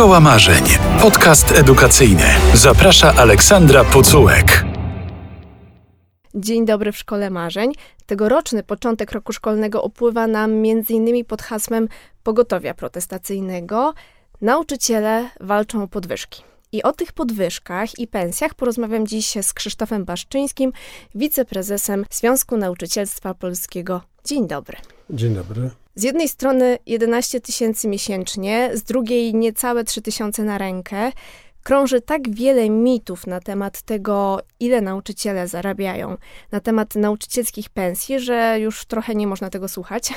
Szkoła Marzeń. Podcast edukacyjny. Zaprasza Aleksandra Pucułek. Dzień dobry w Szkole Marzeń. Tegoroczny początek roku szkolnego opływa nam m.in. pod hasłem pogotowia protestacyjnego. Nauczyciele walczą o podwyżki. I o tych podwyżkach i pensjach porozmawiam dziś z Krzysztofem Baszczyńskim, wiceprezesem Związku Nauczycielstwa Polskiego. Dzień dobry. Dzień dobry. Z jednej strony 11 tysięcy miesięcznie, z drugiej niecałe 3 tysiące na rękę. Krąży tak wiele mitów na temat tego, ile nauczyciele zarabiają, na temat nauczycielskich pensji, że już trochę nie można tego słuchać.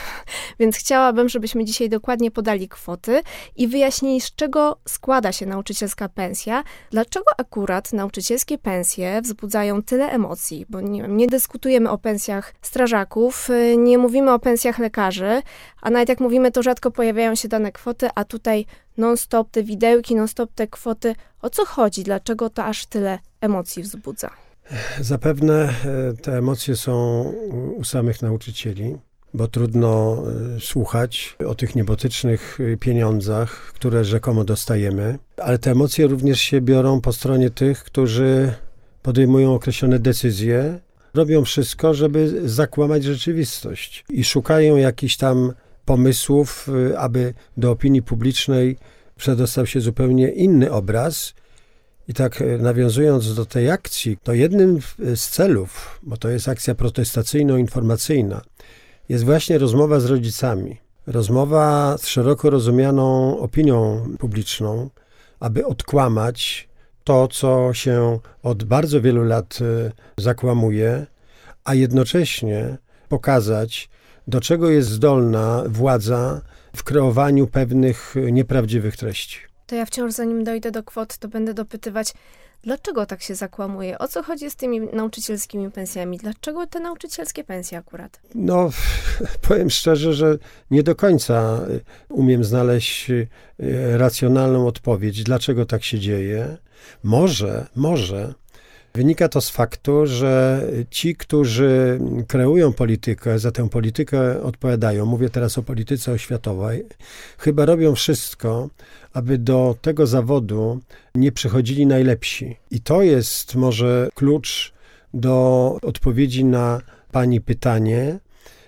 Więc chciałabym, żebyśmy dzisiaj dokładnie podali kwoty i wyjaśnili, z czego składa się nauczycielska pensja, dlaczego akurat nauczycielskie pensje wzbudzają tyle emocji, bo nie dyskutujemy o pensjach strażaków, nie mówimy o pensjach lekarzy, a nawet jak mówimy, to rzadko pojawiają się dane kwoty, a tutaj non-stop te widełki, non-stop te kwoty. O co chodzi? Dlaczego to aż tyle emocji wzbudza? Zapewne te emocje są u samych nauczycieli, bo trudno słuchać o tych niebotycznych pieniądzach, które rzekomo dostajemy, ale te emocje również się biorą po stronie tych, którzy podejmują określone decyzje, robią wszystko, żeby zakłamać rzeczywistość i szukają jakichś tam pomysłów, aby do opinii publicznej przedostał się zupełnie inny obraz. I tak nawiązując do tej akcji, to jednym z celów, bo to jest akcja protestacyjno-informacyjna, jest właśnie rozmowa z rodzicami. Rozmowa z szeroko rozumianą opinią publiczną, aby odkłamać to, co się od bardzo wielu lat zakłamuje, a jednocześnie pokazać, do czego jest zdolna władza w kreowaniu pewnych nieprawdziwych treści. To ja wciąż, zanim dojdę do kwot, to będę dopytywać, dlaczego tak się zakłamuje? O co chodzi z tymi nauczycielskimi pensjami? Dlaczego te nauczycielskie pensje akurat? No, powiem szczerze, że nie do końca umiem znaleźć racjonalną odpowiedź, dlaczego tak się dzieje. Może wynika to z faktu, że ci, którzy kreują politykę, za tę politykę odpowiadają, mówię teraz o polityce oświatowej, chyba robią wszystko, aby do tego zawodu nie przychodzili najlepsi. I to jest może klucz do odpowiedzi na pani pytanie,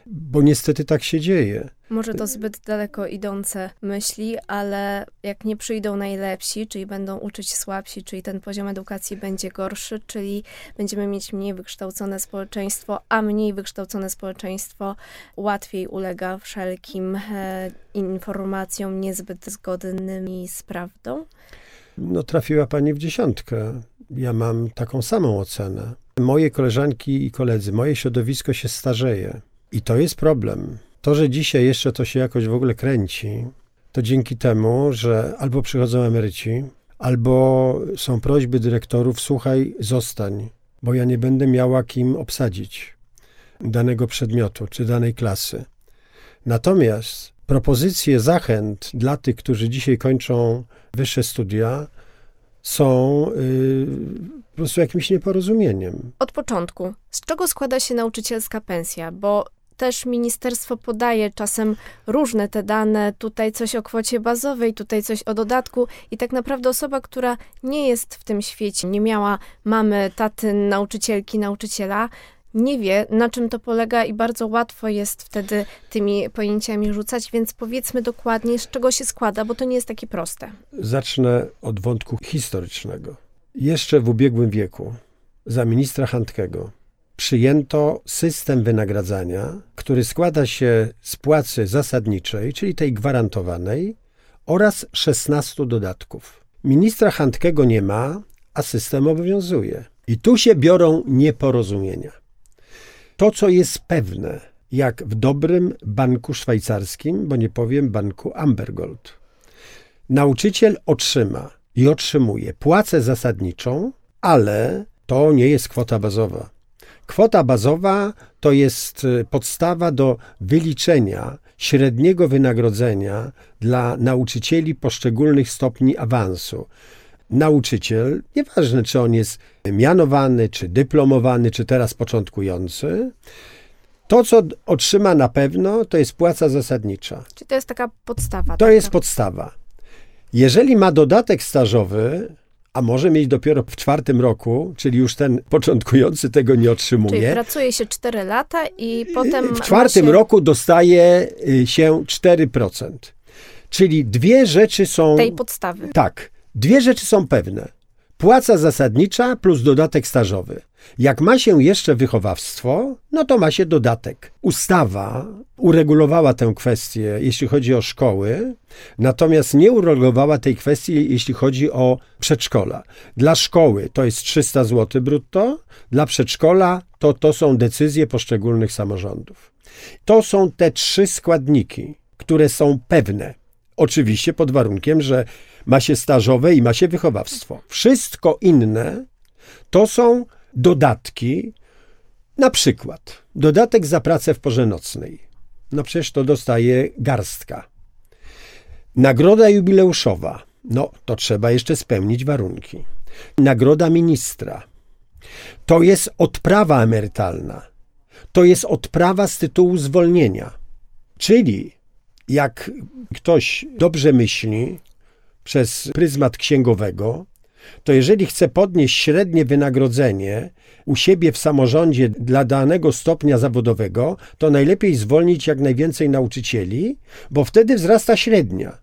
bo niestety tak się dzieje. Może to zbyt daleko idące myśli, ale jak nie przyjdą najlepsi, czyli będą uczyć słabsi, czyli ten poziom edukacji będzie gorszy, czyli będziemy mieć mniej wykształcone społeczeństwo, a mniej wykształcone społeczeństwo łatwiej ulega wszelkim informacjom niezbyt zgodnymi z prawdą? No, trafiła pani w dziesiątkę. Ja mam taką samą ocenę. Moje koleżanki i koledzy, moje środowisko się starzeje i to jest problem. To, że dzisiaj jeszcze to się jakoś w ogóle kręci, to dzięki temu, że albo przychodzą emeryci, albo są prośby dyrektorów, słuchaj, zostań, bo ja nie będę miała kim obsadzić danego przedmiotu czy danej klasy. Natomiast propozycje zachęt dla tych, którzy dzisiaj kończą wyższe studia, są po prostu jakimś nieporozumieniem. Od początku, z czego składa się nauczycielska pensja? Bo też ministerstwo podaje czasem różne te dane, tutaj coś o kwocie bazowej, tutaj coś o dodatku i tak naprawdę osoba, która nie jest w tym świecie, nie miała mamy, taty, nauczycielki, nauczyciela, nie wie, na czym to polega i bardzo łatwo jest wtedy tymi pojęciami rzucać, więc powiedzmy dokładnie, z czego się składa, bo to nie jest takie proste. Zacznę od wątku historycznego. Jeszcze w ubiegłym wieku za ministra Handkiego przyjęto system wynagradzania, który składa się z płacy zasadniczej, czyli tej gwarantowanej, oraz 16 dodatków. Ministra Handkiego nie ma, a system obowiązuje. I tu się biorą nieporozumienia. To, co jest pewne, jak w dobrym banku szwajcarskim, bo nie powiem banku Ambergold, nauczyciel otrzyma i otrzymuje płacę zasadniczą, ale to nie jest kwota bazowa. Kwota bazowa to jest podstawa do wyliczenia średniego wynagrodzenia dla nauczycieli poszczególnych stopni awansu. Nauczyciel, nieważne czy on jest mianowany, czy dyplomowany, czy teraz początkujący, to co otrzyma na pewno, to jest płaca zasadnicza. Czy to jest taka podstawa? To jest podstawa. Jeżeli ma dodatek stażowy, a może mieć dopiero w 4. roku, czyli już ten początkujący tego nie otrzymuje. Czyli pracuje się 4 lata i potem... W 4. roku dostaje się 4%. Czyli dwie rzeczy są... Tej podstawy. Tak. Dwie rzeczy są pewne. Płaca zasadnicza plus dodatek stażowy. Jak ma się jeszcze wychowawstwo, no to ma się dodatek. Ustawa uregulowała tę kwestię, jeśli chodzi o szkoły, natomiast nie uregulowała tej kwestii, jeśli chodzi o przedszkola. Dla szkoły to jest 300 zł brutto, dla przedszkola to są decyzje poszczególnych samorządów. To są te 3 składniki, które są pewne. Oczywiście pod warunkiem, że ma się stażowe i ma się wychowawstwo. Wszystko inne to są dodatki, na przykład dodatek za pracę w porze nocnej. No przecież to dostaje garstka. Nagroda jubileuszowa. No to trzeba jeszcze spełnić warunki. Nagroda ministra. To jest odprawa emerytalna. To jest odprawa z tytułu zwolnienia. Czyli jak ktoś dobrze myśli przez pryzmat księgowego, to jeżeli chce podnieść średnie wynagrodzenie u siebie w samorządzie dla danego stopnia zawodowego, to najlepiej zwolnić jak najwięcej nauczycieli, bo wtedy wzrasta średnia.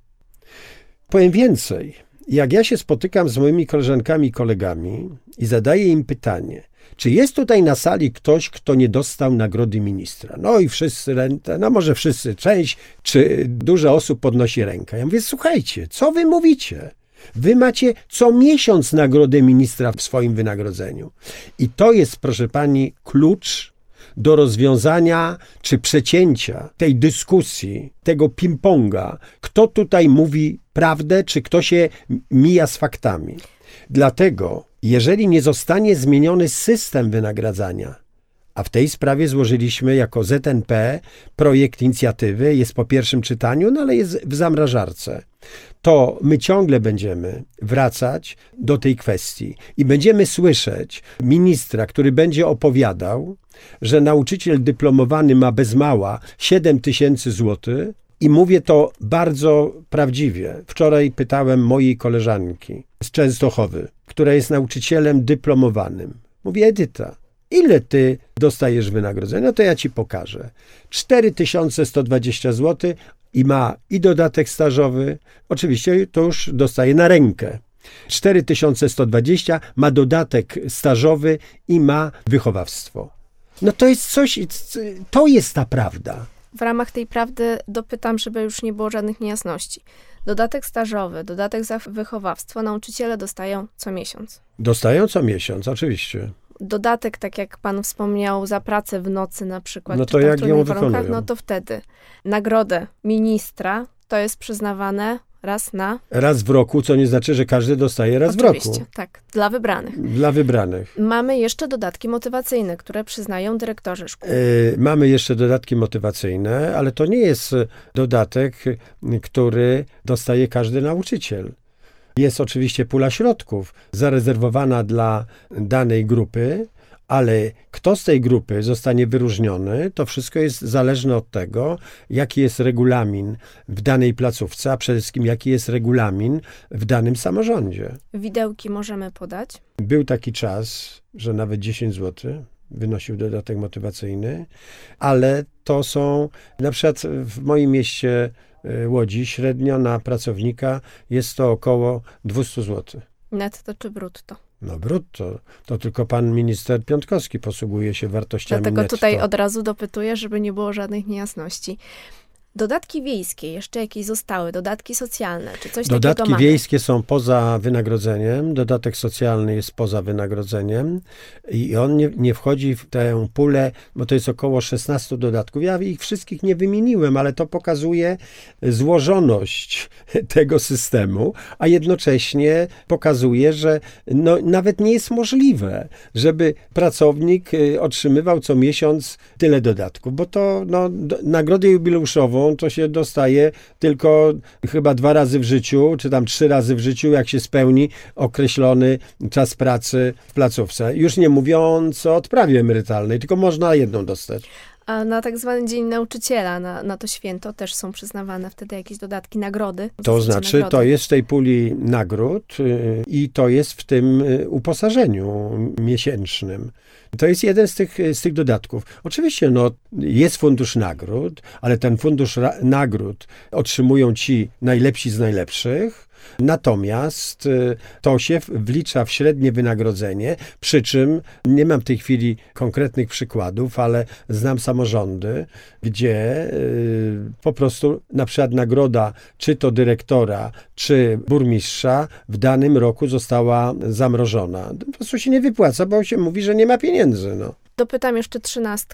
Powiem więcej, jak ja się spotykam z moimi koleżankami i kolegami i zadaję im pytanie, czy jest tutaj na sali ktoś, kto nie dostał nagrody ministra? No i wszyscy rękę, no może wszyscy, część, czy dużo osób podnosi rękę. Ja mówię, słuchajcie, co wy mówicie? Wy macie co miesiąc nagrodę ministra w swoim wynagrodzeniu. I to jest, proszę pani, klucz do rozwiązania czy przecięcia tej dyskusji, tego ping-ponga. Kto tutaj mówi prawdę, czy kto się mija z faktami? Dlatego, jeżeli nie zostanie zmieniony system wynagradzania, a w tej sprawie złożyliśmy jako ZNP projekt inicjatywy, jest po pierwszym czytaniu, no ale jest w zamrażarce, to my ciągle będziemy wracać do tej kwestii i będziemy słyszeć ministra, który będzie opowiadał, że nauczyciel dyplomowany ma bez mała 7 000 złotych. I mówię to bardzo prawdziwie. Wczoraj pytałem mojej koleżanki z Częstochowy, która jest nauczycielem dyplomowanym. Mówię, Edyta, ile ty dostajesz wynagrodzenia? No to ja ci pokażę. 4120 zł i ma i dodatek stażowy. Oczywiście to już dostaje na rękę. 4120 ma dodatek stażowy i ma wychowawstwo. No to jest coś, to jest ta prawda. W ramach tej prawdy dopytam, żeby już nie było żadnych niejasności. Dodatek stażowy, dodatek za wychowawstwo nauczyciele dostają co miesiąc. Dostają co miesiąc, oczywiście. Dodatek, tak jak pan wspomniał, za pracę w nocy na przykład, no to czy tam w trudnych warunkach, no to wtedy. Nagrodę ministra to jest przyznawane raz w roku, co nie znaczy, że każdy dostaje raz w roku. Oczywiście, tak. Dla wybranych. Dla wybranych. Mamy jeszcze dodatki motywacyjne, które przyznają dyrektorzy szkół. Mamy jeszcze dodatki motywacyjne, ale to nie jest dodatek, który dostaje każdy nauczyciel. Jest oczywiście pula środków zarezerwowana dla danej grupy, ale kto z tej grupy zostanie wyróżniony, to wszystko jest zależne od tego, jaki jest regulamin w danej placówce, a przede wszystkim jaki jest regulamin w danym samorządzie. Widełki możemy podać? Był taki czas, że nawet 10 zł wynosił dodatek motywacyjny, ale to są, na przykład w moim mieście Łodzi, średnio na pracownika jest to około 200 zł. Netto czy brutto? No brutto, to tylko pan minister Piątkowski posługuje się wartościami netto. Dlatego tutaj od razu dopytuję, żeby nie było żadnych niejasności. Dodatki wiejskie, jeszcze jakieś zostały, dodatki socjalne, czy coś takiego? Dodatki wiejskie są poza wynagrodzeniem, dodatek socjalny jest poza wynagrodzeniem i on nie wchodzi w tę pulę, bo to jest około 16 dodatków. Ja ich wszystkich nie wymieniłem, ale to pokazuje złożoność tego systemu, a jednocześnie pokazuje, że no, nawet nie jest możliwe, żeby pracownik otrzymywał co miesiąc tyle dodatków, bo to no, nagrodę jubileuszową to się dostaje tylko chyba 2 razy w życiu, czy tam 3 razy w życiu, jak się spełni określony czas pracy w placówce. Już nie mówiąc o odprawie emerytalnej, tylko można jedną dostać. A na tak zwany Dzień Nauczyciela, na to święto też są przyznawane wtedy jakieś dodatki, nagrody. To znaczy, nagrody. To jest w tej puli nagród i to jest w tym uposażeniu miesięcznym. To jest jeden z tych dodatków. Oczywiście jest fundusz nagród, ale ten fundusz nagród otrzymują ci najlepsi z najlepszych. Natomiast to się wlicza w średnie wynagrodzenie, przy czym nie mam w tej chwili konkretnych przykładów, ale znam samorządy, gdzie po prostu na przykład nagroda czy to dyrektora, czy burmistrza w danym roku została zamrożona. Po prostu się nie wypłaca, bo się mówi, że nie ma pieniędzy. Dopytam jeszcze, 13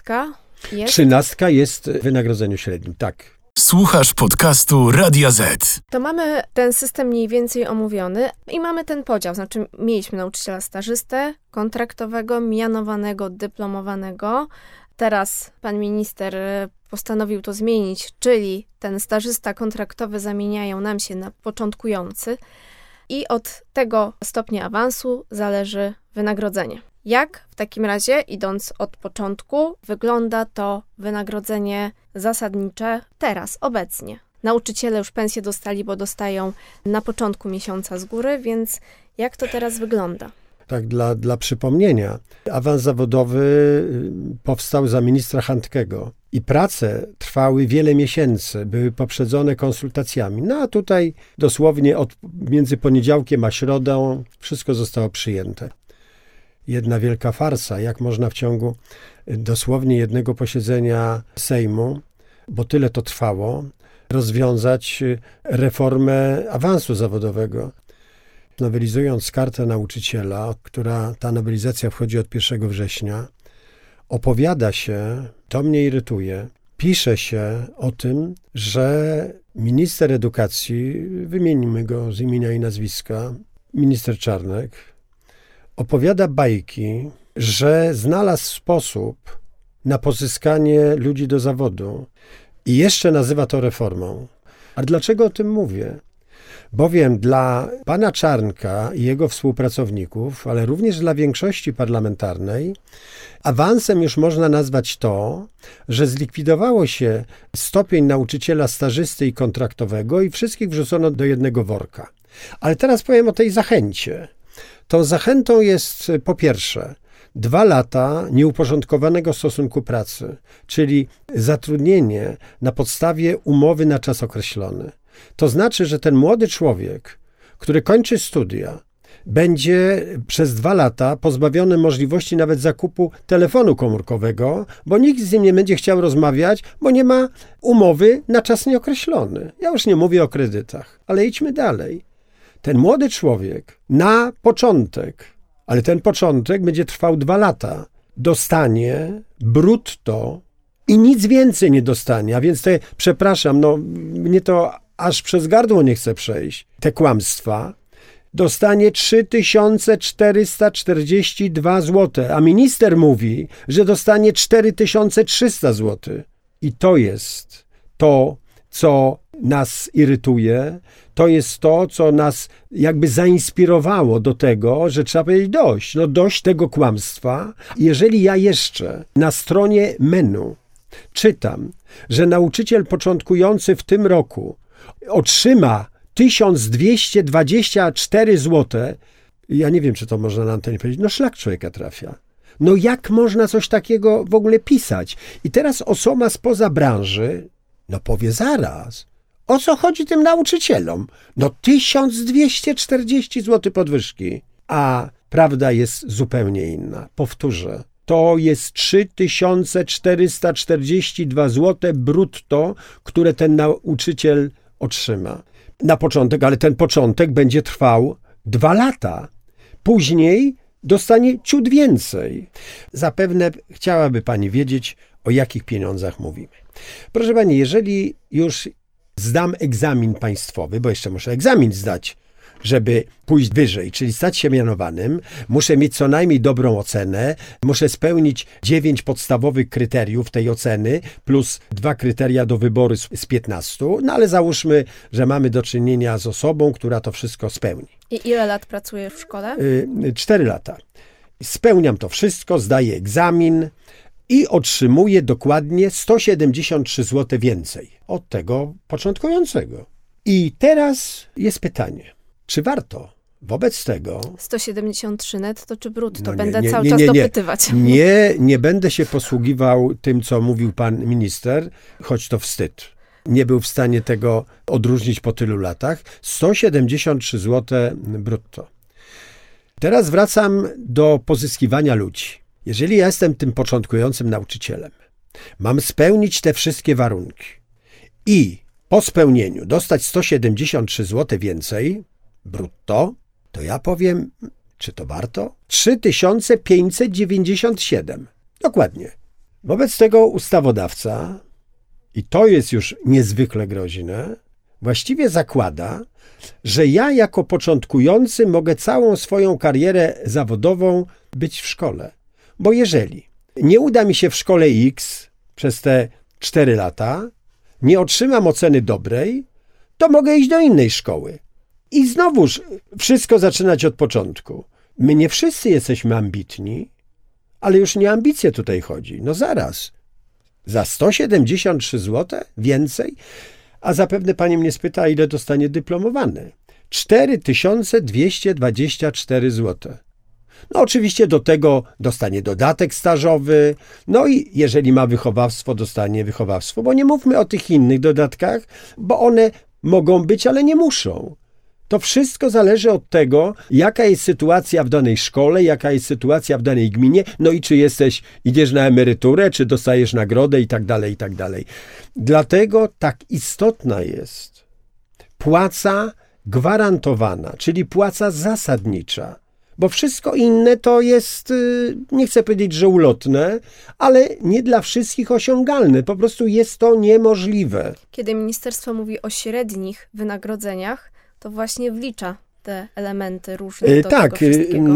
jest? 13 jest w wynagrodzeniu średnim, tak. Słuchasz podcastu Radia Z. To mamy ten system mniej więcej omówiony i mamy ten podział. Znaczy mieliśmy nauczyciela stażystę, kontraktowego, mianowanego, dyplomowanego. Teraz pan minister postanowił to zmienić, czyli ten stażysta kontraktowy zamieniają nam się na początkujący i od tego stopnia awansu zależy wynagrodzenie. Jak w takim razie, idąc od początku, wygląda to wynagrodzenie zasadnicze teraz, obecnie? Nauczyciele już pensję dostali, bo dostają na początku miesiąca z góry, więc jak to teraz wygląda? Tak, dla przypomnienia, awans zawodowy powstał za ministra Handkiego i prace trwały wiele miesięcy, były poprzedzone konsultacjami. A tutaj dosłownie między poniedziałkiem a środą wszystko zostało przyjęte. Jedna wielka farsa, jak można w ciągu dosłownie jednego posiedzenia Sejmu, bo tyle to trwało, rozwiązać reformę awansu zawodowego. Nowelizując kartę nauczyciela, ta nowelizacja wchodzi od 1 września, opowiada się, to mnie irytuje, pisze się o tym, że minister edukacji, wymienimy go z imienia i nazwiska, minister Czarnek, opowiada bajki, że znalazł sposób na pozyskanie ludzi do zawodu i jeszcze nazywa to reformą. A dlaczego o tym mówię? Bowiem dla pana Czarnka i jego współpracowników, ale również dla większości parlamentarnej, awansem już można nazwać to, że zlikwidowało się stopień nauczyciela stażysty i kontraktowego i wszystkich wrzucono do jednego worka. Ale teraz powiem o tej zachęcie. Tą zachętą jest po pierwsze 2 lata nieuporządkowanego stosunku pracy, czyli zatrudnienie na podstawie umowy na czas określony. To znaczy, że ten młody człowiek, który kończy studia, będzie przez 2 lata pozbawiony możliwości nawet zakupu telefonu komórkowego, bo nikt z nim nie będzie chciał rozmawiać, bo nie ma umowy na czas nieokreślony. Ja już nie mówię o kredytach, ale idźmy dalej. Ten młody człowiek na początek, ale ten początek będzie trwał 2 lata, dostanie brutto i nic więcej nie dostanie. A więc mnie to aż przez gardło nie chce przejść, te kłamstwa. Dostanie 3442 zł, a minister mówi, że dostanie 4300 zł. I to jest to, co nas irytuje, to jest to, co nas jakby zainspirowało do tego, że trzeba powiedzieć dość. Dość tego kłamstwa. Jeżeli ja jeszcze na stronie menu czytam, że nauczyciel początkujący w tym roku otrzyma 1224 zł, ja nie wiem, czy to można na antenie powiedzieć, szlak człowieka trafia. Jak można coś takiego w ogóle pisać? I teraz osoba spoza branży, powie zaraz, o co chodzi tym nauczycielom? 1240 zł podwyżki. A prawda jest zupełnie inna. Powtórzę, to jest 3442 zł brutto, które ten nauczyciel otrzyma na początek, ale ten początek będzie trwał 2 lata. Później dostanie ciut więcej. Zapewne chciałaby pani wiedzieć, o jakich pieniądzach mówimy. Proszę pani, jeżeli już zdam egzamin państwowy, bo jeszcze muszę egzamin zdać, żeby pójść wyżej, czyli stać się mianowanym, muszę mieć co najmniej dobrą ocenę, muszę spełnić 9 podstawowych kryteriów tej oceny, plus 2 kryteria do wyboru z 15, ale załóżmy, że mamy do czynienia z osobą, która to wszystko spełni. I ile lat pracujesz w szkole? 4 lata. Spełniam to wszystko, zdaję egzamin, i otrzymuje dokładnie 173 zł więcej od tego początkującego. I teraz jest pytanie, czy warto wobec tego... 173 netto czy brutto? Będę cały czas dopytywać. Nie będę się posługiwał tym, co mówił pan minister, choć to wstyd. Nie był w stanie tego odróżnić po tylu latach. 173 zł brutto. Teraz wracam do pozyskiwania ludzi. Jeżeli ja jestem tym początkującym nauczycielem, mam spełnić te wszystkie warunki i po spełnieniu dostać 173 zł więcej brutto, to ja powiem, czy to warto? 3597. Dokładnie. Wobec tego ustawodawca, i to jest już niezwykle groźne, właściwie zakłada, że ja jako początkujący mogę całą swoją karierę zawodową być w szkole. Bo jeżeli nie uda mi się w szkole X przez te 4 lata, nie otrzymam oceny dobrej, to mogę iść do innej szkoły. I znowuż wszystko zaczynać od początku. My nie wszyscy jesteśmy ambitni, ale już nie ambicje tutaj chodzi. No zaraz, za 173 zł więcej, a zapewne pani mnie spyta, ile dostanie dyplomowany. 4224 zł. No oczywiście do tego dostanie dodatek stażowy, no i jeżeli ma wychowawstwo, dostanie wychowawstwo, bo nie mówmy o tych innych dodatkach, bo one mogą być, ale nie muszą. To wszystko zależy od tego, jaka jest sytuacja w danej szkole, jaka jest sytuacja w danej gminie, no i czy idziesz na emeryturę, czy dostajesz nagrodę i tak dalej, i tak dalej. Dlatego tak istotna jest płaca gwarantowana, czyli płaca zasadnicza. Bo wszystko inne to jest, nie chcę powiedzieć, że ulotne, ale nie dla wszystkich osiągalne. Po prostu jest to niemożliwe. Kiedy ministerstwo mówi o średnich wynagrodzeniach, to właśnie wlicza te elementy różne do tego wszystkiego.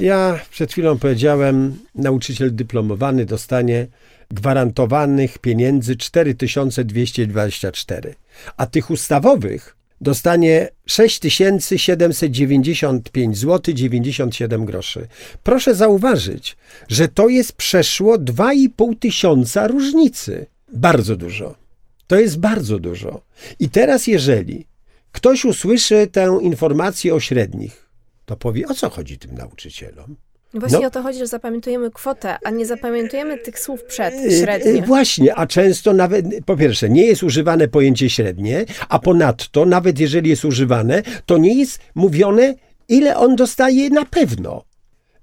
Ja przed chwilą powiedziałem, nauczyciel dyplomowany dostanie gwarantowanych pieniędzy 4224, a tych ustawowych dostanie 6795 zł 97 groszy. Proszę zauważyć, że to jest przeszło 2500 różnicy. Bardzo dużo. To jest bardzo dużo. I teraz jeżeli ktoś usłyszy tę informację o średnich, to powie, o co chodzi tym nauczycielom? Właśnie o to chodzi, że zapamiętujemy kwotę, a nie zapamiętujemy tych słów przed, średnie. Właśnie, a często nawet, po pierwsze, nie jest używane pojęcie średnie, a ponadto, nawet jeżeli jest używane, to nie jest mówione, ile on dostaje na pewno.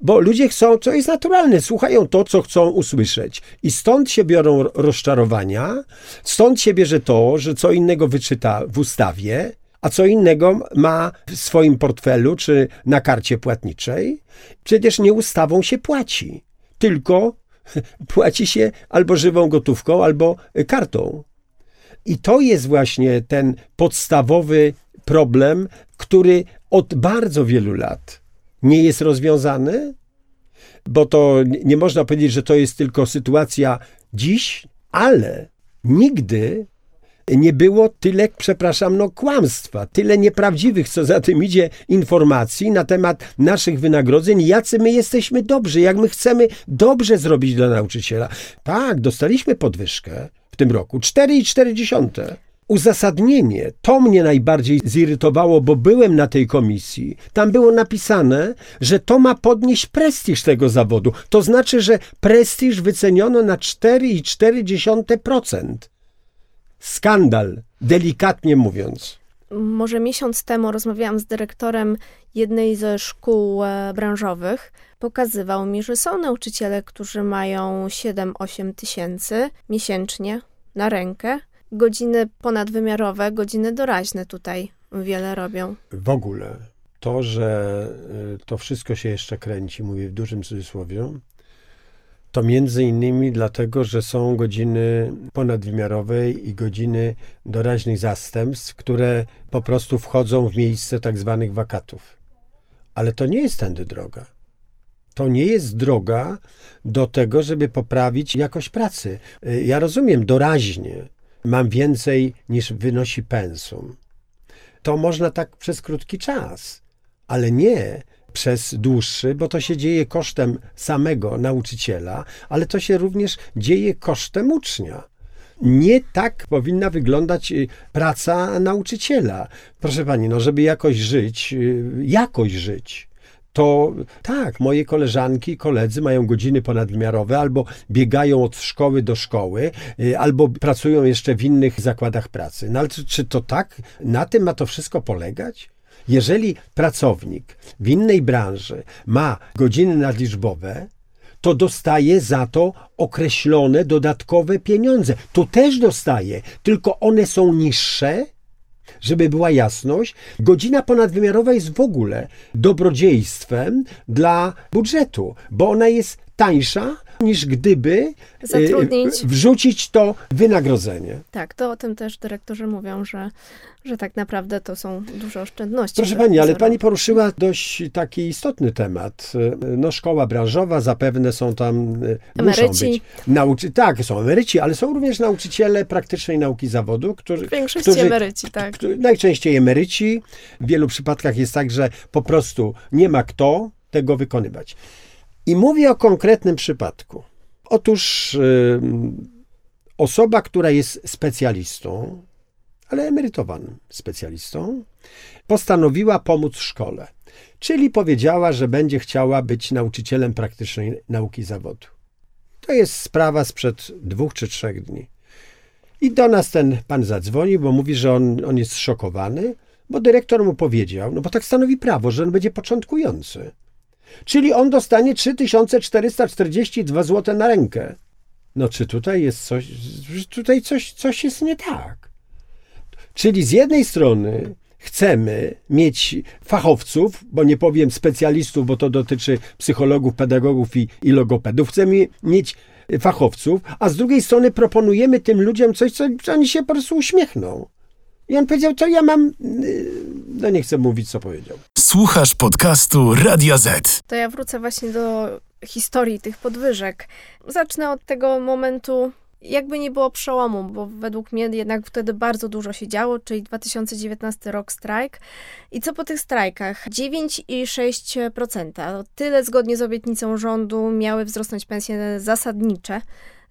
Bo ludzie chcą, co jest naturalne, słuchają to, co chcą usłyszeć. I stąd się biorą rozczarowania, stąd się bierze to, że co innego wyczyta w ustawie, a co innego ma w swoim portfelu czy na karcie płatniczej. Przecież nie ustawą się płaci, tylko płaci się albo żywą gotówką, albo kartą. I to jest właśnie ten podstawowy problem, który od bardzo wielu lat nie jest rozwiązany, bo to nie można powiedzieć, że to jest tylko sytuacja dziś, ale nigdy nie było tyle, kłamstwa, tyle nieprawdziwych, co za tym idzie, informacji na temat naszych wynagrodzeń, jacy my jesteśmy dobrzy, jak my chcemy dobrze zrobić dla nauczyciela. Tak, dostaliśmy podwyżkę w tym roku, 4,4. Uzasadnienie, to mnie najbardziej zirytowało, bo byłem na tej komisji. Tam było napisane, że to ma podnieść prestiż tego zawodu. To znaczy, że prestiż wyceniono na 4,4%. Skandal, delikatnie mówiąc. Może miesiąc temu rozmawiałam z dyrektorem jednej ze szkół branżowych. Pokazywał mi, że są nauczyciele, którzy mają 7-8 tysięcy miesięcznie na rękę. Godziny ponadwymiarowe, godziny doraźne tutaj wiele robią. W ogóle to, że to wszystko się jeszcze kręci, mówię w dużym cudzysłowie, to między innymi dlatego, że są godziny ponadwymiarowe i godziny doraźnych zastępstw, które po prostu wchodzą w miejsce tak zwanych wakatów. Ale to nie jest tędy droga. To nie jest droga do tego, żeby poprawić jakość pracy. Ja rozumiem, doraźnie mam więcej niż wynosi pensum. To można tak przez krótki czas, ale nie. przez dłuższy, bo to się dzieje kosztem samego nauczyciela, ale to się również dzieje kosztem ucznia. Nie tak powinna wyglądać praca nauczyciela. Proszę pani, no żeby jakoś żyć, to tak, moje koleżanki i koledzy mają godziny ponadwymiarowe, albo biegają od szkoły do szkoły, albo pracują jeszcze w innych zakładach pracy. No ale czy to tak? Na tym ma to wszystko polegać? Jeżeli pracownik w innej branży ma godziny nadliczbowe, to dostaje za to określone dodatkowe pieniądze. Tu też dostaje, tylko one są niższe. Żeby była jasność, godzina ponadwymiarowa jest w ogóle dobrodziejstwem dla budżetu, bo ona jest tańsza niż gdyby wrzucić to wynagrodzenie. Tak, to o tym też dyrektorzy mówią, że tak naprawdę to są duże oszczędności. Proszę pani, ale pani poruszyła dość taki istotny temat. No szkoła branżowa, zapewne są tam, emeryci. Muszą być. Tak, są emeryci, ale są również nauczyciele praktycznej nauki zawodu, którzy... W większości emeryci, tak. Najczęściej emeryci. W wielu przypadkach jest tak, że po prostu nie ma kto tego wykonywać. I mówię o konkretnym przypadku. Otóż osoba, która jest specjalistą, ale emerytowanym specjalistą, postanowiła pomóc szkole. Czyli powiedziała, że będzie chciała być nauczycielem praktycznej nauki zawodu. To jest sprawa sprzed 2 czy 3 dni. I do nas ten pan zadzwonił, bo mówi, że on jest zszokowany, bo dyrektor mu powiedział, no bo tak stanowi prawo, że on będzie początkujący. Czyli on dostanie 3442 zł na rękę. No czy tutaj jest coś jest nie tak? Czyli z jednej strony chcemy mieć fachowców, bo nie powiem specjalistów, bo to dotyczy psychologów, pedagogów i logopedów. Chcemy mieć fachowców, a z drugiej strony proponujemy tym ludziom coś, co oni się po prostu uśmiechną. I on powiedział, co ja mam... No nie chcę mówić, co powiedział. Słuchasz podcastu Radio Z. To ja wrócę właśnie do historii tych podwyżek. Zacznę od tego momentu, jakby nie było przełomu, bo według mnie jednak wtedy bardzo dużo się działo, czyli 2019 rok, strajk. I co po tych strajkach? 9,6%. Tyle zgodnie z obietnicą rządu miały wzrosnąć pensje zasadnicze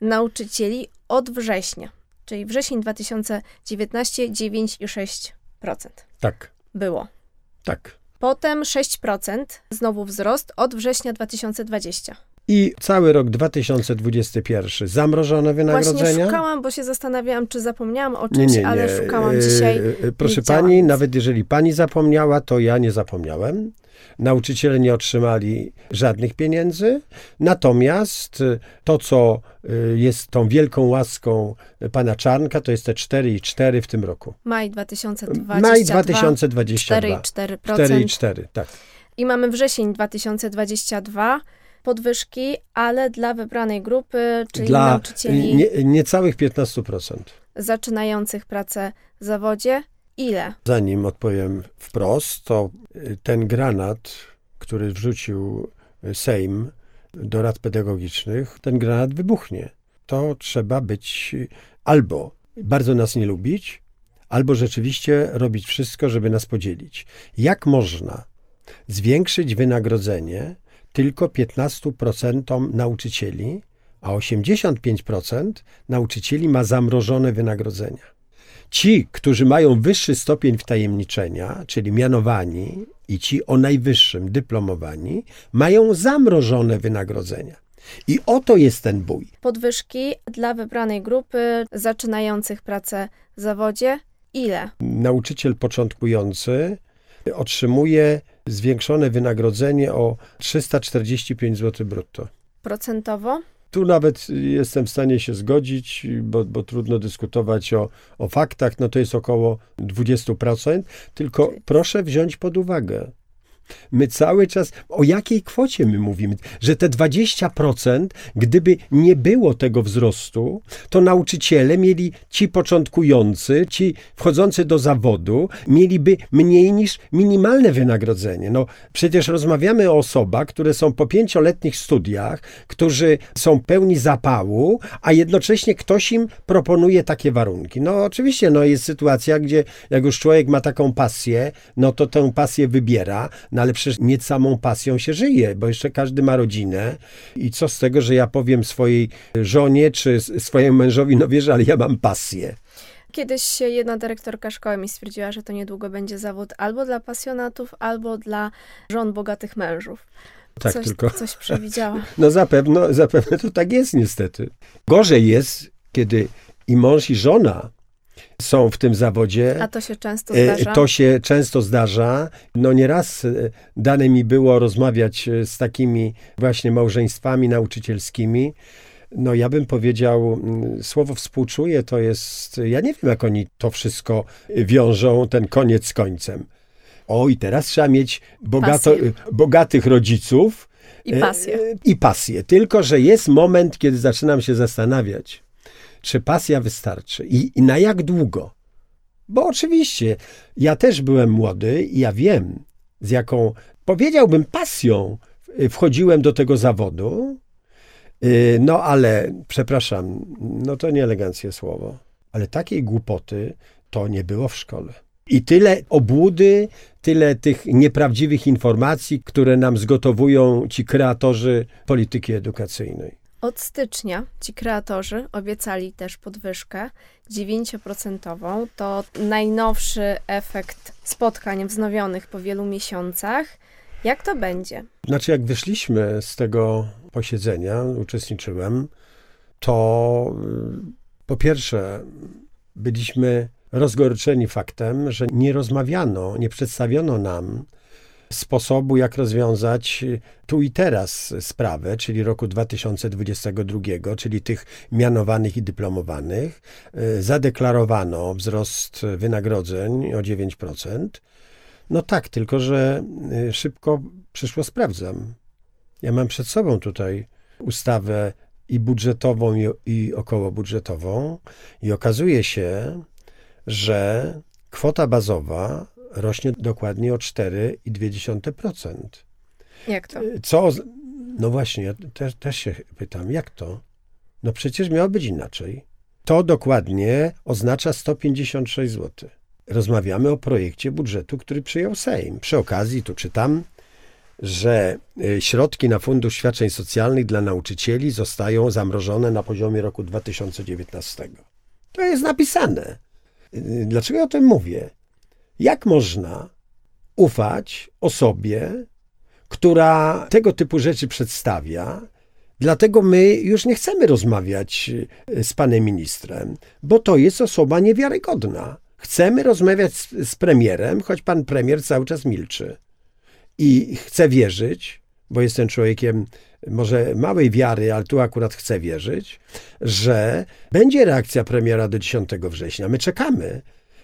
nauczycieli od września. Czyli wrzesień 2019 9,6%. Tak. Było. Tak. Potem 6%, znowu wzrost od września 2020. I cały rok 2021 zamrożone wynagrodzenia. Właśnie szukałam, bo się zastanawiałam, czy zapomniałam o czymś, nie. Ale szukałam dzisiaj. Proszę pani, nawet jeżeli pani zapomniała, to ja nie zapomniałem. Nauczyciele nie otrzymali żadnych pieniędzy, natomiast to, co jest tą wielką łaską pana Czarnka, to jest te 4,4 w tym roku. Maj 2022. 4,4%. Tak. I mamy wrzesień 2022. Podwyżki, ale dla wybranej grupy, czyli dla nauczycieli... Niecałych 15%. Zaczynających pracę w zawodzie. Ile? Zanim odpowiem wprost, to ten granat, który wrzucił Sejm do rad pedagogicznych, ten granat wybuchnie. To trzeba być albo bardzo nas nie lubić, albo rzeczywiście robić wszystko, żeby nas podzielić. Jak można zwiększyć wynagrodzenie tylko 15% nauczycieli, a 85% nauczycieli ma zamrożone wynagrodzenia? Ci, którzy mają wyższy stopień wtajemniczenia, czyli mianowani, i ci o najwyższym, dyplomowani, mają zamrożone wynagrodzenia. I oto jest ten bój. Podwyżki dla wybranej grupy zaczynających pracę w zawodzie. Ile? Nauczyciel początkujący otrzymuje zwiększone wynagrodzenie o 345 zł brutto. Procentowo? Tu nawet jestem w stanie się zgodzić, bo trudno dyskutować o faktach, no to jest około 20%, tylko proszę wziąć pod uwagę. My cały czas, o jakiej kwocie my mówimy, że te 20%, gdyby nie było tego wzrostu, to nauczyciele mieli, ci początkujący, ci wchodzący do zawodu, mieliby mniej niż minimalne wynagrodzenie. No przecież rozmawiamy o osobach, które są po 5-letnich studiach, którzy są pełni zapału, a jednocześnie ktoś im proponuje takie warunki. No oczywiście, no jest sytuacja, gdzie jak już człowiek ma taką pasję, no to tę pasję wybiera, No ale przecież nie samą pasją się żyje, bo jeszcze każdy ma rodzinę i co z tego, że ja powiem swojej żonie czy swojemu mężowi, no wiesz, ale ja mam pasję. Kiedyś jedna dyrektorka szkoły mi stwierdziła, że to niedługo będzie zawód albo dla pasjonatów, albo dla żon bogatych mężów. Tak, coś przewidziała. No zapewne to tak jest niestety. Gorzej jest, kiedy i mąż, i żona są w tym zawodzie. A to się często zdarza? To się często zdarza. No nieraz dane mi było rozmawiać z takimi właśnie małżeństwami nauczycielskimi. No ja bym powiedział, słowo współczuję to jest, ja nie wiem jak oni to wszystko wiążą, ten koniec z końcem. O i teraz trzeba mieć bogatych rodziców. I pasję. I pasję. Tylko, że jest moment, kiedy zaczynam się zastanawiać, czy pasja wystarczy i na jak długo. Bo oczywiście, ja też byłem młody i ja wiem, z jaką, powiedziałbym, pasją wchodziłem do tego zawodu. No ale, przepraszam, no to nieeleganckie słowo, ale takiej głupoty to nie było w szkole. I tyle obłudy, tyle tych nieprawdziwych informacji, które nam zgotowują ci kreatorzy polityki edukacyjnej. Od stycznia ci kreatorzy obiecali też podwyżkę 9%. To najnowszy efekt spotkań wznowionych po wielu miesiącach. Jak to będzie? Znaczy, jak wyszliśmy z tego posiedzenia, uczestniczyłem, to po pierwsze byliśmy rozgoryczeni faktem, że nie rozmawiano, nie przedstawiono nam sposobu, jak rozwiązać tu i teraz sprawę, czyli roku 2022, czyli tych mianowanych i dyplomowanych. Zadeklarowano wzrost wynagrodzeń o 9%. No tak, tylko że szybko przyszło sprawdzam. Ja mam przed sobą tutaj ustawę i budżetową, i okołobudżetową i okazuje się, że kwota bazowa rośnie dokładnie o 4,2%. Jak to? Co? No właśnie, ja też się pytam, jak to? No przecież miało być inaczej. To dokładnie oznacza 156 zł. Rozmawiamy o projekcie budżetu, który przyjął Sejm. Przy okazji tu czytam, że środki na Fundusz Świadczeń Socjalnych dla nauczycieli zostają zamrożone na poziomie roku 2019. To jest napisane. Dlaczego ja o tym mówię? Jak można ufać osobie, która tego typu rzeczy przedstawia? Dlatego my już nie chcemy rozmawiać z panem ministrem, bo to jest osoba niewiarygodna. Chcemy rozmawiać z premierem, choć pan premier cały czas milczy. I chcę wierzyć, bo jestem człowiekiem może małej wiary, ale tu akurat chcę wierzyć, że będzie reakcja premiera do 10 września.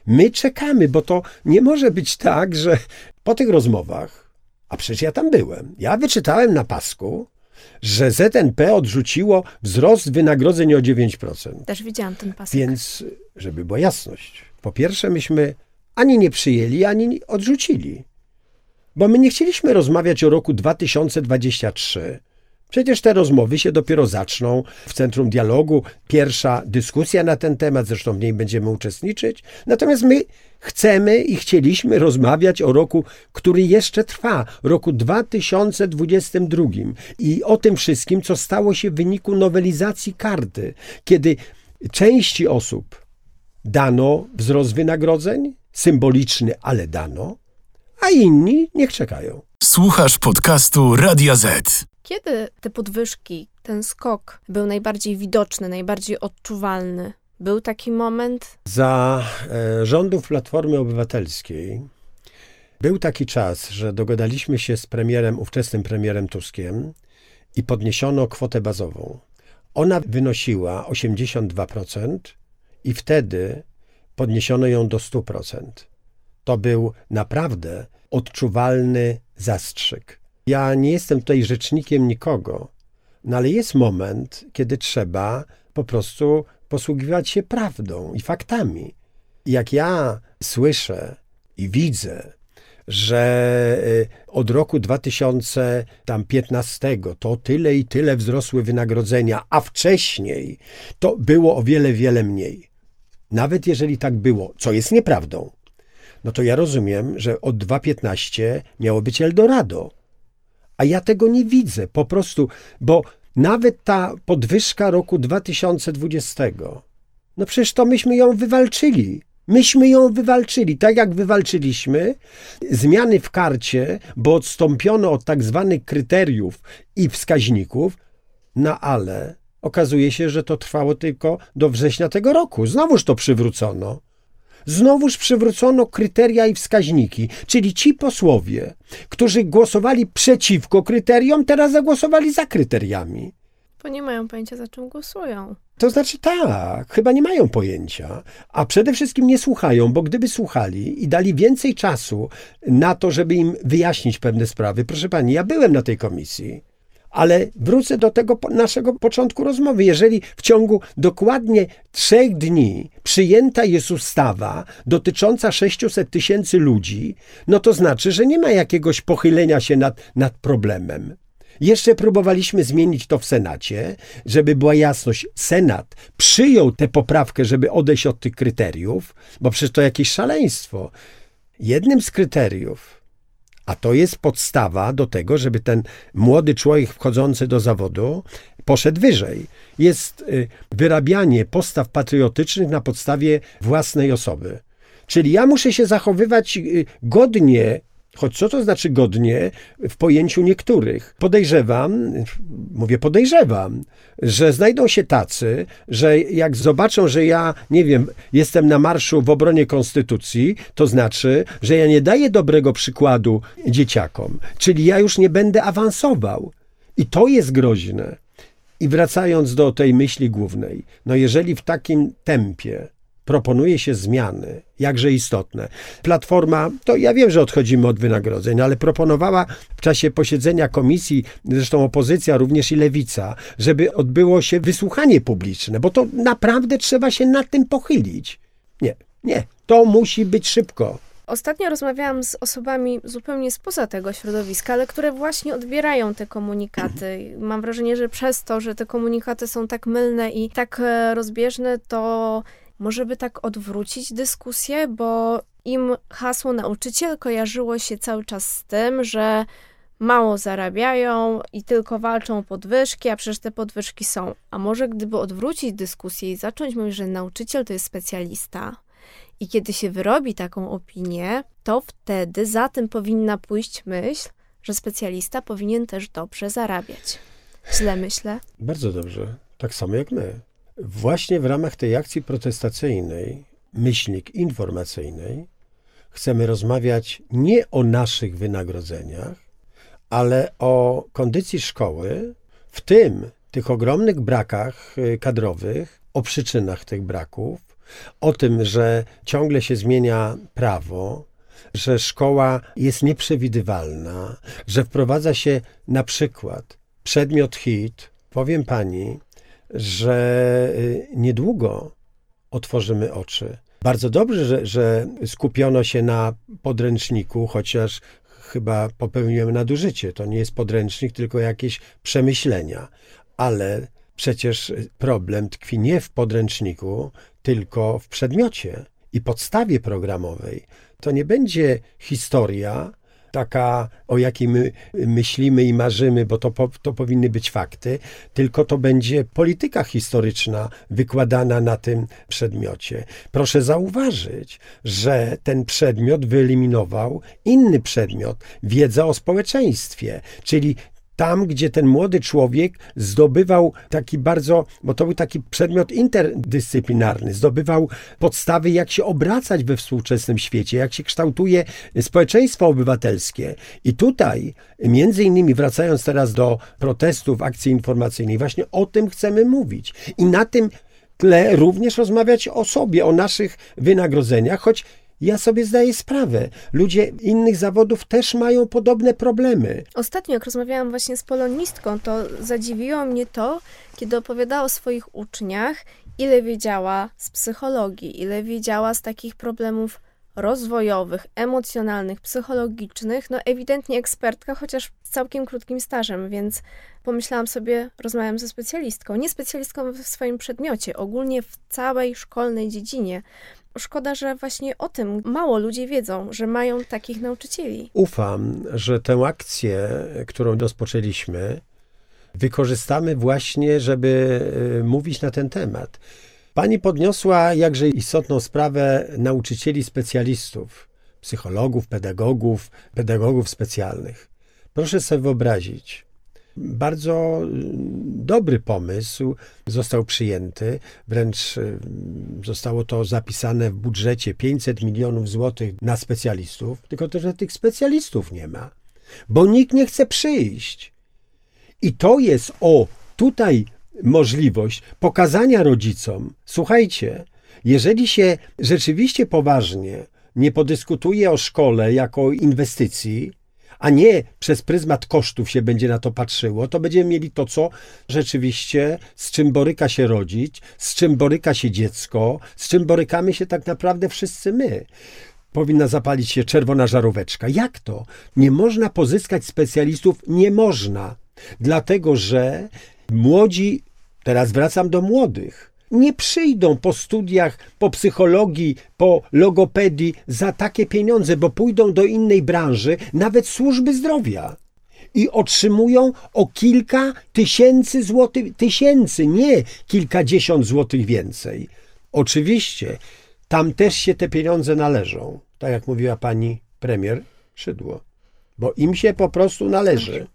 My czekamy, bo to nie może być tak, że po tych rozmowach, a przecież ja tam byłem, ja wyczytałem na pasku, że ZNP odrzuciło wzrost wynagrodzeń o 9%. Też widziałam ten pasek. Więc, żeby była jasność, po pierwsze myśmy ani nie przyjęli, ani odrzucili. Bo my nie chcieliśmy rozmawiać o roku 2023. Przecież te rozmowy się dopiero zaczną w Centrum Dialogu. Pierwsza dyskusja na ten temat, zresztą w niej będziemy uczestniczyć. Natomiast my chcemy i chcieliśmy rozmawiać o roku, który jeszcze trwa, roku 2022. I o tym wszystkim, co stało się w wyniku nowelizacji karty, kiedy części osób dano wzrost wynagrodzeń, symboliczny, ale dano, a inni niech czekają. Słuchasz podcastu Radia Z. Kiedy te podwyżki, ten skok był najbardziej widoczny, najbardziej odczuwalny? Był taki moment? Za rządów Platformy Obywatelskiej był taki czas, że dogadaliśmy się z premierem, ówczesnym premierem Tuskiem i podniesiono kwotę bazową. Ona wynosiła 82% i wtedy podniesiono ją do 100%. To był naprawdę odczuwalny zastrzyk. Ja nie jestem tutaj rzecznikiem nikogo, no ale jest moment, kiedy trzeba po prostu posługiwać się prawdą i faktami. Jak ja słyszę i widzę, że od roku 2015 to tyle i tyle wzrosły wynagrodzenia, a wcześniej to było o wiele, wiele mniej. Nawet jeżeli tak było, co jest nieprawdą, no to ja rozumiem, że od 2015 miało być Eldorado. A ja tego nie widzę po prostu, bo nawet ta podwyżka roku 2020, no przecież to myśmy ją wywalczyli. Myśmy ją wywalczyli, tak jak wywalczyliśmy zmiany w karcie, bo odstąpiono od tak zwanych kryteriów i wskaźników, no ale okazuje się, że to trwało tylko do września tego roku. Znowuż to przywrócono. Znowuż przywrócono kryteria i wskaźniki, czyli ci posłowie, którzy głosowali przeciwko kryteriom, teraz zagłosowali za kryteriami. Bo nie mają pojęcia, za czym głosują. To znaczy tak, chyba nie mają pojęcia, a przede wszystkim nie słuchają, bo gdyby słuchali i dali więcej czasu na to, żeby im wyjaśnić pewne sprawy. Proszę pani, ja byłem na tej komisji, ale wrócę do tego naszego początku rozmowy. Jeżeli w ciągu dokładnie 3 dni przyjęta jest ustawa dotycząca 600 000 ludzi, no to znaczy, że nie ma jakiegoś pochylenia się nad problemem. Jeszcze próbowaliśmy zmienić to w Senacie, żeby była jasność. Senat przyjął tę poprawkę, żeby odejść od tych kryteriów, bo przecież to jakieś szaleństwo. Jednym z kryteriów, a to jest podstawa do tego, żeby ten młody człowiek wchodzący do zawodu poszedł wyżej, jest wyrabianie postaw patriotycznych na podstawie własnej osoby. Czyli ja muszę się zachowywać godnie. Choć co to znaczy godnie w pojęciu niektórych? Podejrzewam, że znajdą się tacy, że jak zobaczą, że ja, nie wiem, jestem na marszu w obronie konstytucji, to znaczy, że ja nie daję dobrego przykładu dzieciakom, czyli ja już nie będę awansował. I to jest groźne. I wracając do tej myśli głównej, no jeżeli w takim tempie proponuje się zmiany, jakże istotne. Platforma, to ja wiem, że odchodzimy od wynagrodzeń, ale proponowała w czasie posiedzenia komisji, zresztą opozycja, również i lewica, żeby odbyło się wysłuchanie publiczne, bo to naprawdę trzeba się nad tym pochylić. Nie, to musi być szybko. Ostatnio rozmawiałam z osobami zupełnie spoza tego środowiska, ale które właśnie odbierają te komunikaty. Mam wrażenie, że przez to, że te komunikaty są tak mylne i tak rozbieżne, to może by tak odwrócić dyskusję, bo im hasło nauczyciel kojarzyło się cały czas z tym, że mało zarabiają i tylko walczą o podwyżki, a przecież te podwyżki są. A może gdyby odwrócić dyskusję i zacząć mówić, że nauczyciel to jest specjalista i kiedy się wyrobi taką opinię, to wtedy za tym powinna pójść myśl, że specjalista powinien też dobrze zarabiać. Źle myślę? Bardzo dobrze. Tak samo jak my. Właśnie w ramach tej akcji protestacyjnej, informacyjnej, chcemy rozmawiać nie o naszych wynagrodzeniach, ale o kondycji szkoły, w tym tych ogromnych brakach kadrowych, o przyczynach tych braków, o tym, że ciągle się zmienia prawo, że szkoła jest nieprzewidywalna, że wprowadza się na przykład przedmiot HIT. Powiem pani, że niedługo otworzymy oczy. Bardzo dobrze, że skupiono się na podręczniku, chociaż chyba popełniłem nadużycie. To nie jest podręcznik, tylko jakieś przemyślenia. Ale przecież problem tkwi nie w podręczniku, tylko w przedmiocie i podstawie programowej. To nie będzie historia taka, o jakiej my myślimy i marzymy, bo to powinny być fakty, tylko to będzie polityka historyczna wykładana na tym przedmiocie. Proszę zauważyć, że ten przedmiot wyeliminował inny przedmiot, wiedza o społeczeństwie, czyli tam, gdzie ten młody człowiek zdobywał bo to był taki przedmiot interdyscyplinarny, zdobywał podstawy, jak się obracać we współczesnym świecie, jak się kształtuje społeczeństwo obywatelskie. I tutaj, między innymi wracając teraz do protestów akcji informacyjnej, właśnie o tym chcemy mówić. I na tym tle również rozmawiać o sobie, o naszych wynagrodzeniach, choć ja sobie zdaję sprawę. Ludzie innych zawodów też mają podobne problemy. Ostatnio, jak rozmawiałam właśnie z polonistką, to zadziwiło mnie to, kiedy opowiadała o swoich uczniach, ile wiedziała z psychologii, ile wiedziała z takich problemów rozwojowych, emocjonalnych, psychologicznych, no ewidentnie ekspertka, chociaż z całkiem krótkim stażem, więc pomyślałam sobie, rozmawiam ze specjalistką, nie specjalistką w swoim przedmiocie, ogólnie w całej szkolnej dziedzinie, Szkoda, że właśnie o tym mało ludzi wiedzą, że mają takich nauczycieli. Ufam, że tę akcję, którą rozpoczęliśmy, wykorzystamy właśnie, żeby mówić na ten temat. Pani podniosła jakże istotną sprawę nauczycieli specjalistów, psychologów, pedagogów specjalnych. Proszę sobie wyobrazić, bardzo dobry pomysł został przyjęty, wręcz zostało to zapisane w budżecie 500 milionów złotych na specjalistów, tylko też że tych specjalistów nie ma, bo nikt nie chce przyjść. I to jest, tutaj możliwość pokazania rodzicom, słuchajcie, jeżeli się rzeczywiście poważnie nie podyskutuje o szkole jako inwestycji, a nie przez pryzmat kosztów się będzie na to patrzyło, to będziemy mieli to, co rzeczywiście, z czym boryka się rodzic, z czym boryka się dziecko, z czym borykamy się tak naprawdę wszyscy my. Powinna zapalić się czerwona żaróweczka. Jak to? Nie można pozyskać specjalistów? Nie można. Dlatego, że młodzi, teraz wracam do młodych, nie przyjdą po studiach, po psychologii, po logopedii za takie pieniądze, bo pójdą do innej branży, nawet służby zdrowia. I otrzymują o kilka tysięcy złotych, nie kilkadziesiąt złotych więcej. Oczywiście, tam też się te pieniądze należą, tak jak mówiła pani premier Szydło, bo im się po prostu należy.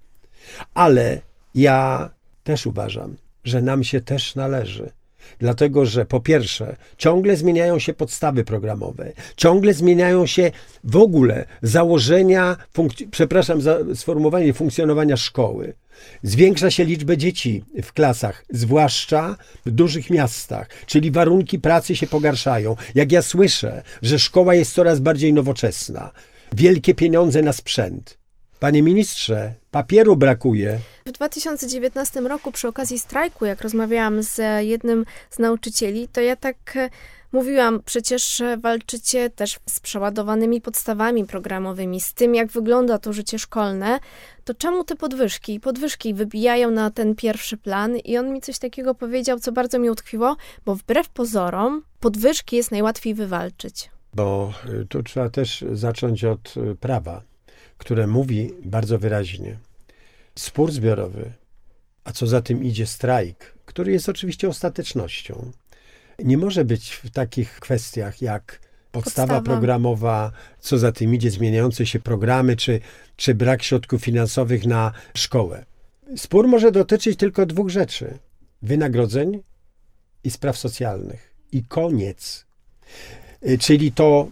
Ale ja też uważam, że nam się też należy. Dlatego, że po pierwsze, ciągle zmieniają się podstawy programowe, ciągle zmieniają się w ogóle założenia, przepraszam za sformułowanie, funkcjonowania szkoły. Zwiększa się liczba dzieci w klasach, zwłaszcza w dużych miastach, czyli warunki pracy się pogarszają. Jak ja słyszę, że szkoła jest coraz bardziej nowoczesna, wielkie pieniądze na sprzęt. Panie ministrze, papieru brakuje. W 2019 roku przy okazji strajku, jak rozmawiałam z jednym z nauczycieli, to ja tak mówiłam, przecież walczycie też z przeładowanymi podstawami programowymi, z tym jak wygląda to życie szkolne, to czemu te podwyżki wybijają na ten pierwszy plan? I on mi coś takiego powiedział, co bardzo mi utkwiło, bo wbrew pozorom podwyżki jest najłatwiej wywalczyć. Bo tu trzeba też zacząć od prawa, które mówi bardzo wyraźnie. Spór zbiorowy, a co za tym idzie strajk, który jest oczywiście ostatecznością, nie może być w takich kwestiach jak podstawa programowa, co za tym idzie zmieniające się programy, czy brak środków finansowych na szkołę. Spór może dotyczyć tylko dwóch rzeczy. Wynagrodzeń i spraw socjalnych. I koniec. Czyli to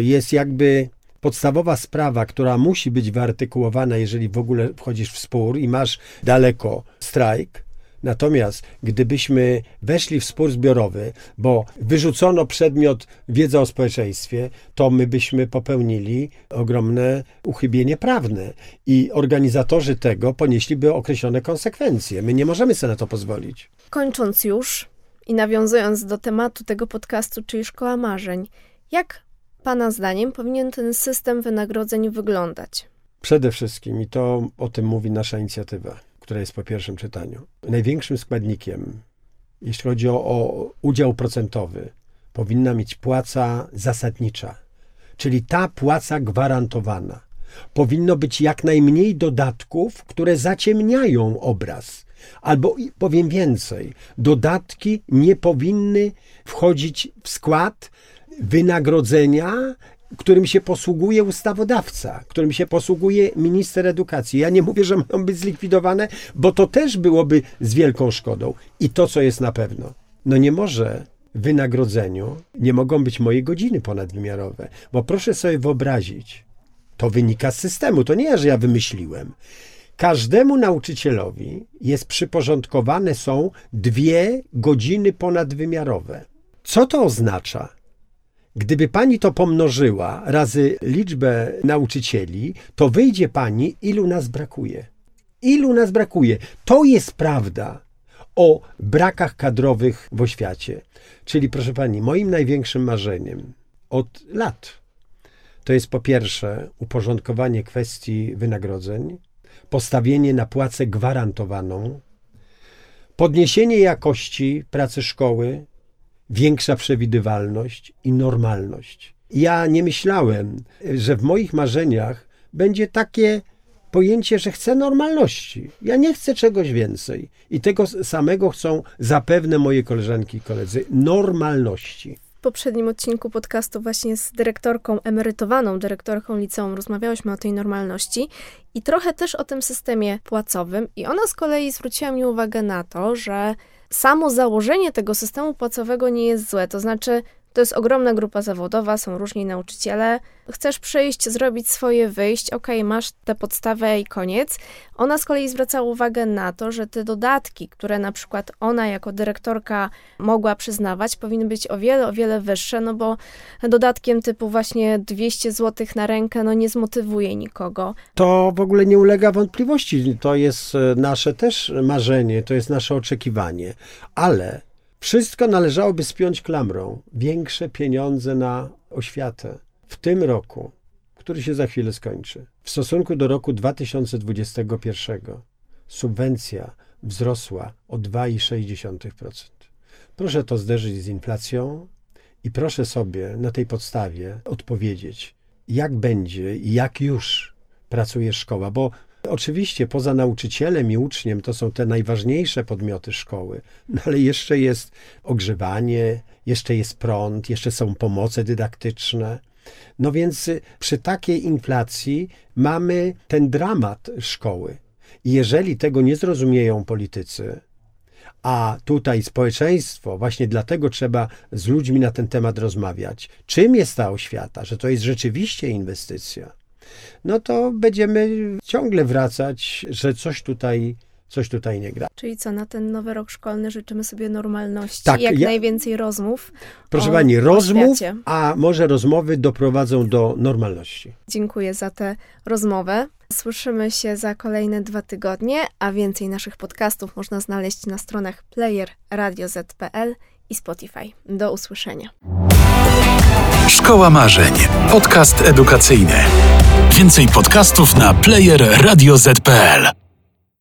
jest jakby podstawowa sprawa, która musi być wyartykułowana, jeżeli w ogóle wchodzisz w spór i masz daleko strajk. Natomiast gdybyśmy weszli w spór zbiorowy, bo wyrzucono przedmiot wiedza o społeczeństwie, to my byśmy popełnili ogromne uchybienie prawne i organizatorzy tego ponieśliby określone konsekwencje. My nie możemy sobie na to pozwolić. Kończąc już i nawiązując do tematu tego podcastu, czyli Szkoła Marzeń, jak Pana zdaniem powinien ten system wynagrodzeń wyglądać? Przede wszystkim, i to o tym mówi nasza inicjatywa, która jest po pierwszym czytaniu, największym składnikiem, jeśli chodzi o udział procentowy, powinna mieć płaca zasadnicza, czyli ta płaca gwarantowana. Powinno być jak najmniej dodatków, które zaciemniają obraz. Albo powiem więcej, dodatki nie powinny wchodzić w skład wynagrodzenia, którym się posługuje ustawodawca, którym się posługuje minister edukacji. Ja nie mówię, że mają być zlikwidowane, bo to też byłoby z wielką szkodą. I to, co jest na pewno. Nie może w wynagrodzeniu, nie mogą być moje godziny ponadwymiarowe, bo proszę sobie wyobrazić, to wynika z systemu, to nie jest, że ja wymyśliłem. Każdemu nauczycielowi przyporządkowane są 2 godziny ponadwymiarowe. Co to oznacza? Gdyby pani to pomnożyła razy liczbę nauczycieli, to wyjdzie pani, ilu nas brakuje. Ilu nas brakuje. To jest prawda o brakach kadrowych w oświacie. Czyli proszę pani, moim największym marzeniem od lat to jest po pierwsze uporządkowanie kwestii wynagrodzeń, postawienie na płacę gwarantowaną, podniesienie jakości pracy szkoły, większa przewidywalność i normalność. Ja nie myślałem, że w moich marzeniach będzie takie pojęcie, że chcę normalności. Ja nie chcę czegoś więcej. I tego samego chcą zapewne moje koleżanki i koledzy. Normalności. W poprzednim odcinku podcastu właśnie z dyrektorką emerytowaną, dyrektorką liceum, rozmawiałyśmy o tej normalności i trochę też o tym systemie płacowym. I ona z kolei zwróciła mi uwagę na to, że samo założenie tego systemu płacowego nie jest złe. To znaczy, to jest ogromna grupa zawodowa, są różni nauczyciele. Chcesz przyjść, zrobić swoje, wyjść, okej, masz tę podstawę i koniec. Ona z kolei zwracała uwagę na to, że te dodatki, które na przykład ona jako dyrektorka mogła przyznawać, powinny być o wiele wyższe, no bo dodatkiem typu właśnie 200 zł na rękę, no nie zmotywuje nikogo. To w ogóle nie ulega wątpliwości, to jest nasze też marzenie, to jest nasze oczekiwanie, ale wszystko należałoby spiąć klamrą. Większe pieniądze na oświatę w tym roku, który się za chwilę skończy. W stosunku do roku 2021 subwencja wzrosła o 2,6%. Proszę to zderzyć z inflacją i proszę sobie na tej podstawie odpowiedzieć, jak będzie i jak już pracuje szkoła, bo oczywiście poza nauczycielem i uczniem to są te najważniejsze podmioty szkoły, no ale jeszcze jest ogrzewanie, jeszcze jest prąd, jeszcze są pomoce dydaktyczne. No więc przy takiej inflacji mamy ten dramat szkoły. I jeżeli tego nie zrozumieją politycy, a tutaj społeczeństwo, właśnie dlatego trzeba z ludźmi na ten temat rozmawiać. Czym jest ta oświata, że to jest rzeczywiście inwestycja? No to będziemy ciągle wracać, że coś tutaj nie gra. Czyli co, na ten nowy rok szkolny życzymy sobie normalności, tak, najwięcej rozmów. Proszę pani, rozmów, a może rozmowy doprowadzą do normalności. Dziękuję za tę rozmowę. Słyszymy się za kolejne 2 tygodnie, a więcej naszych podcastów można znaleźć na stronach Player, Radio Z.pl i Spotify. Do usłyszenia. Szkoła Marzeń. Podcast edukacyjny. Więcej podcastów na Player Radio Z.pl.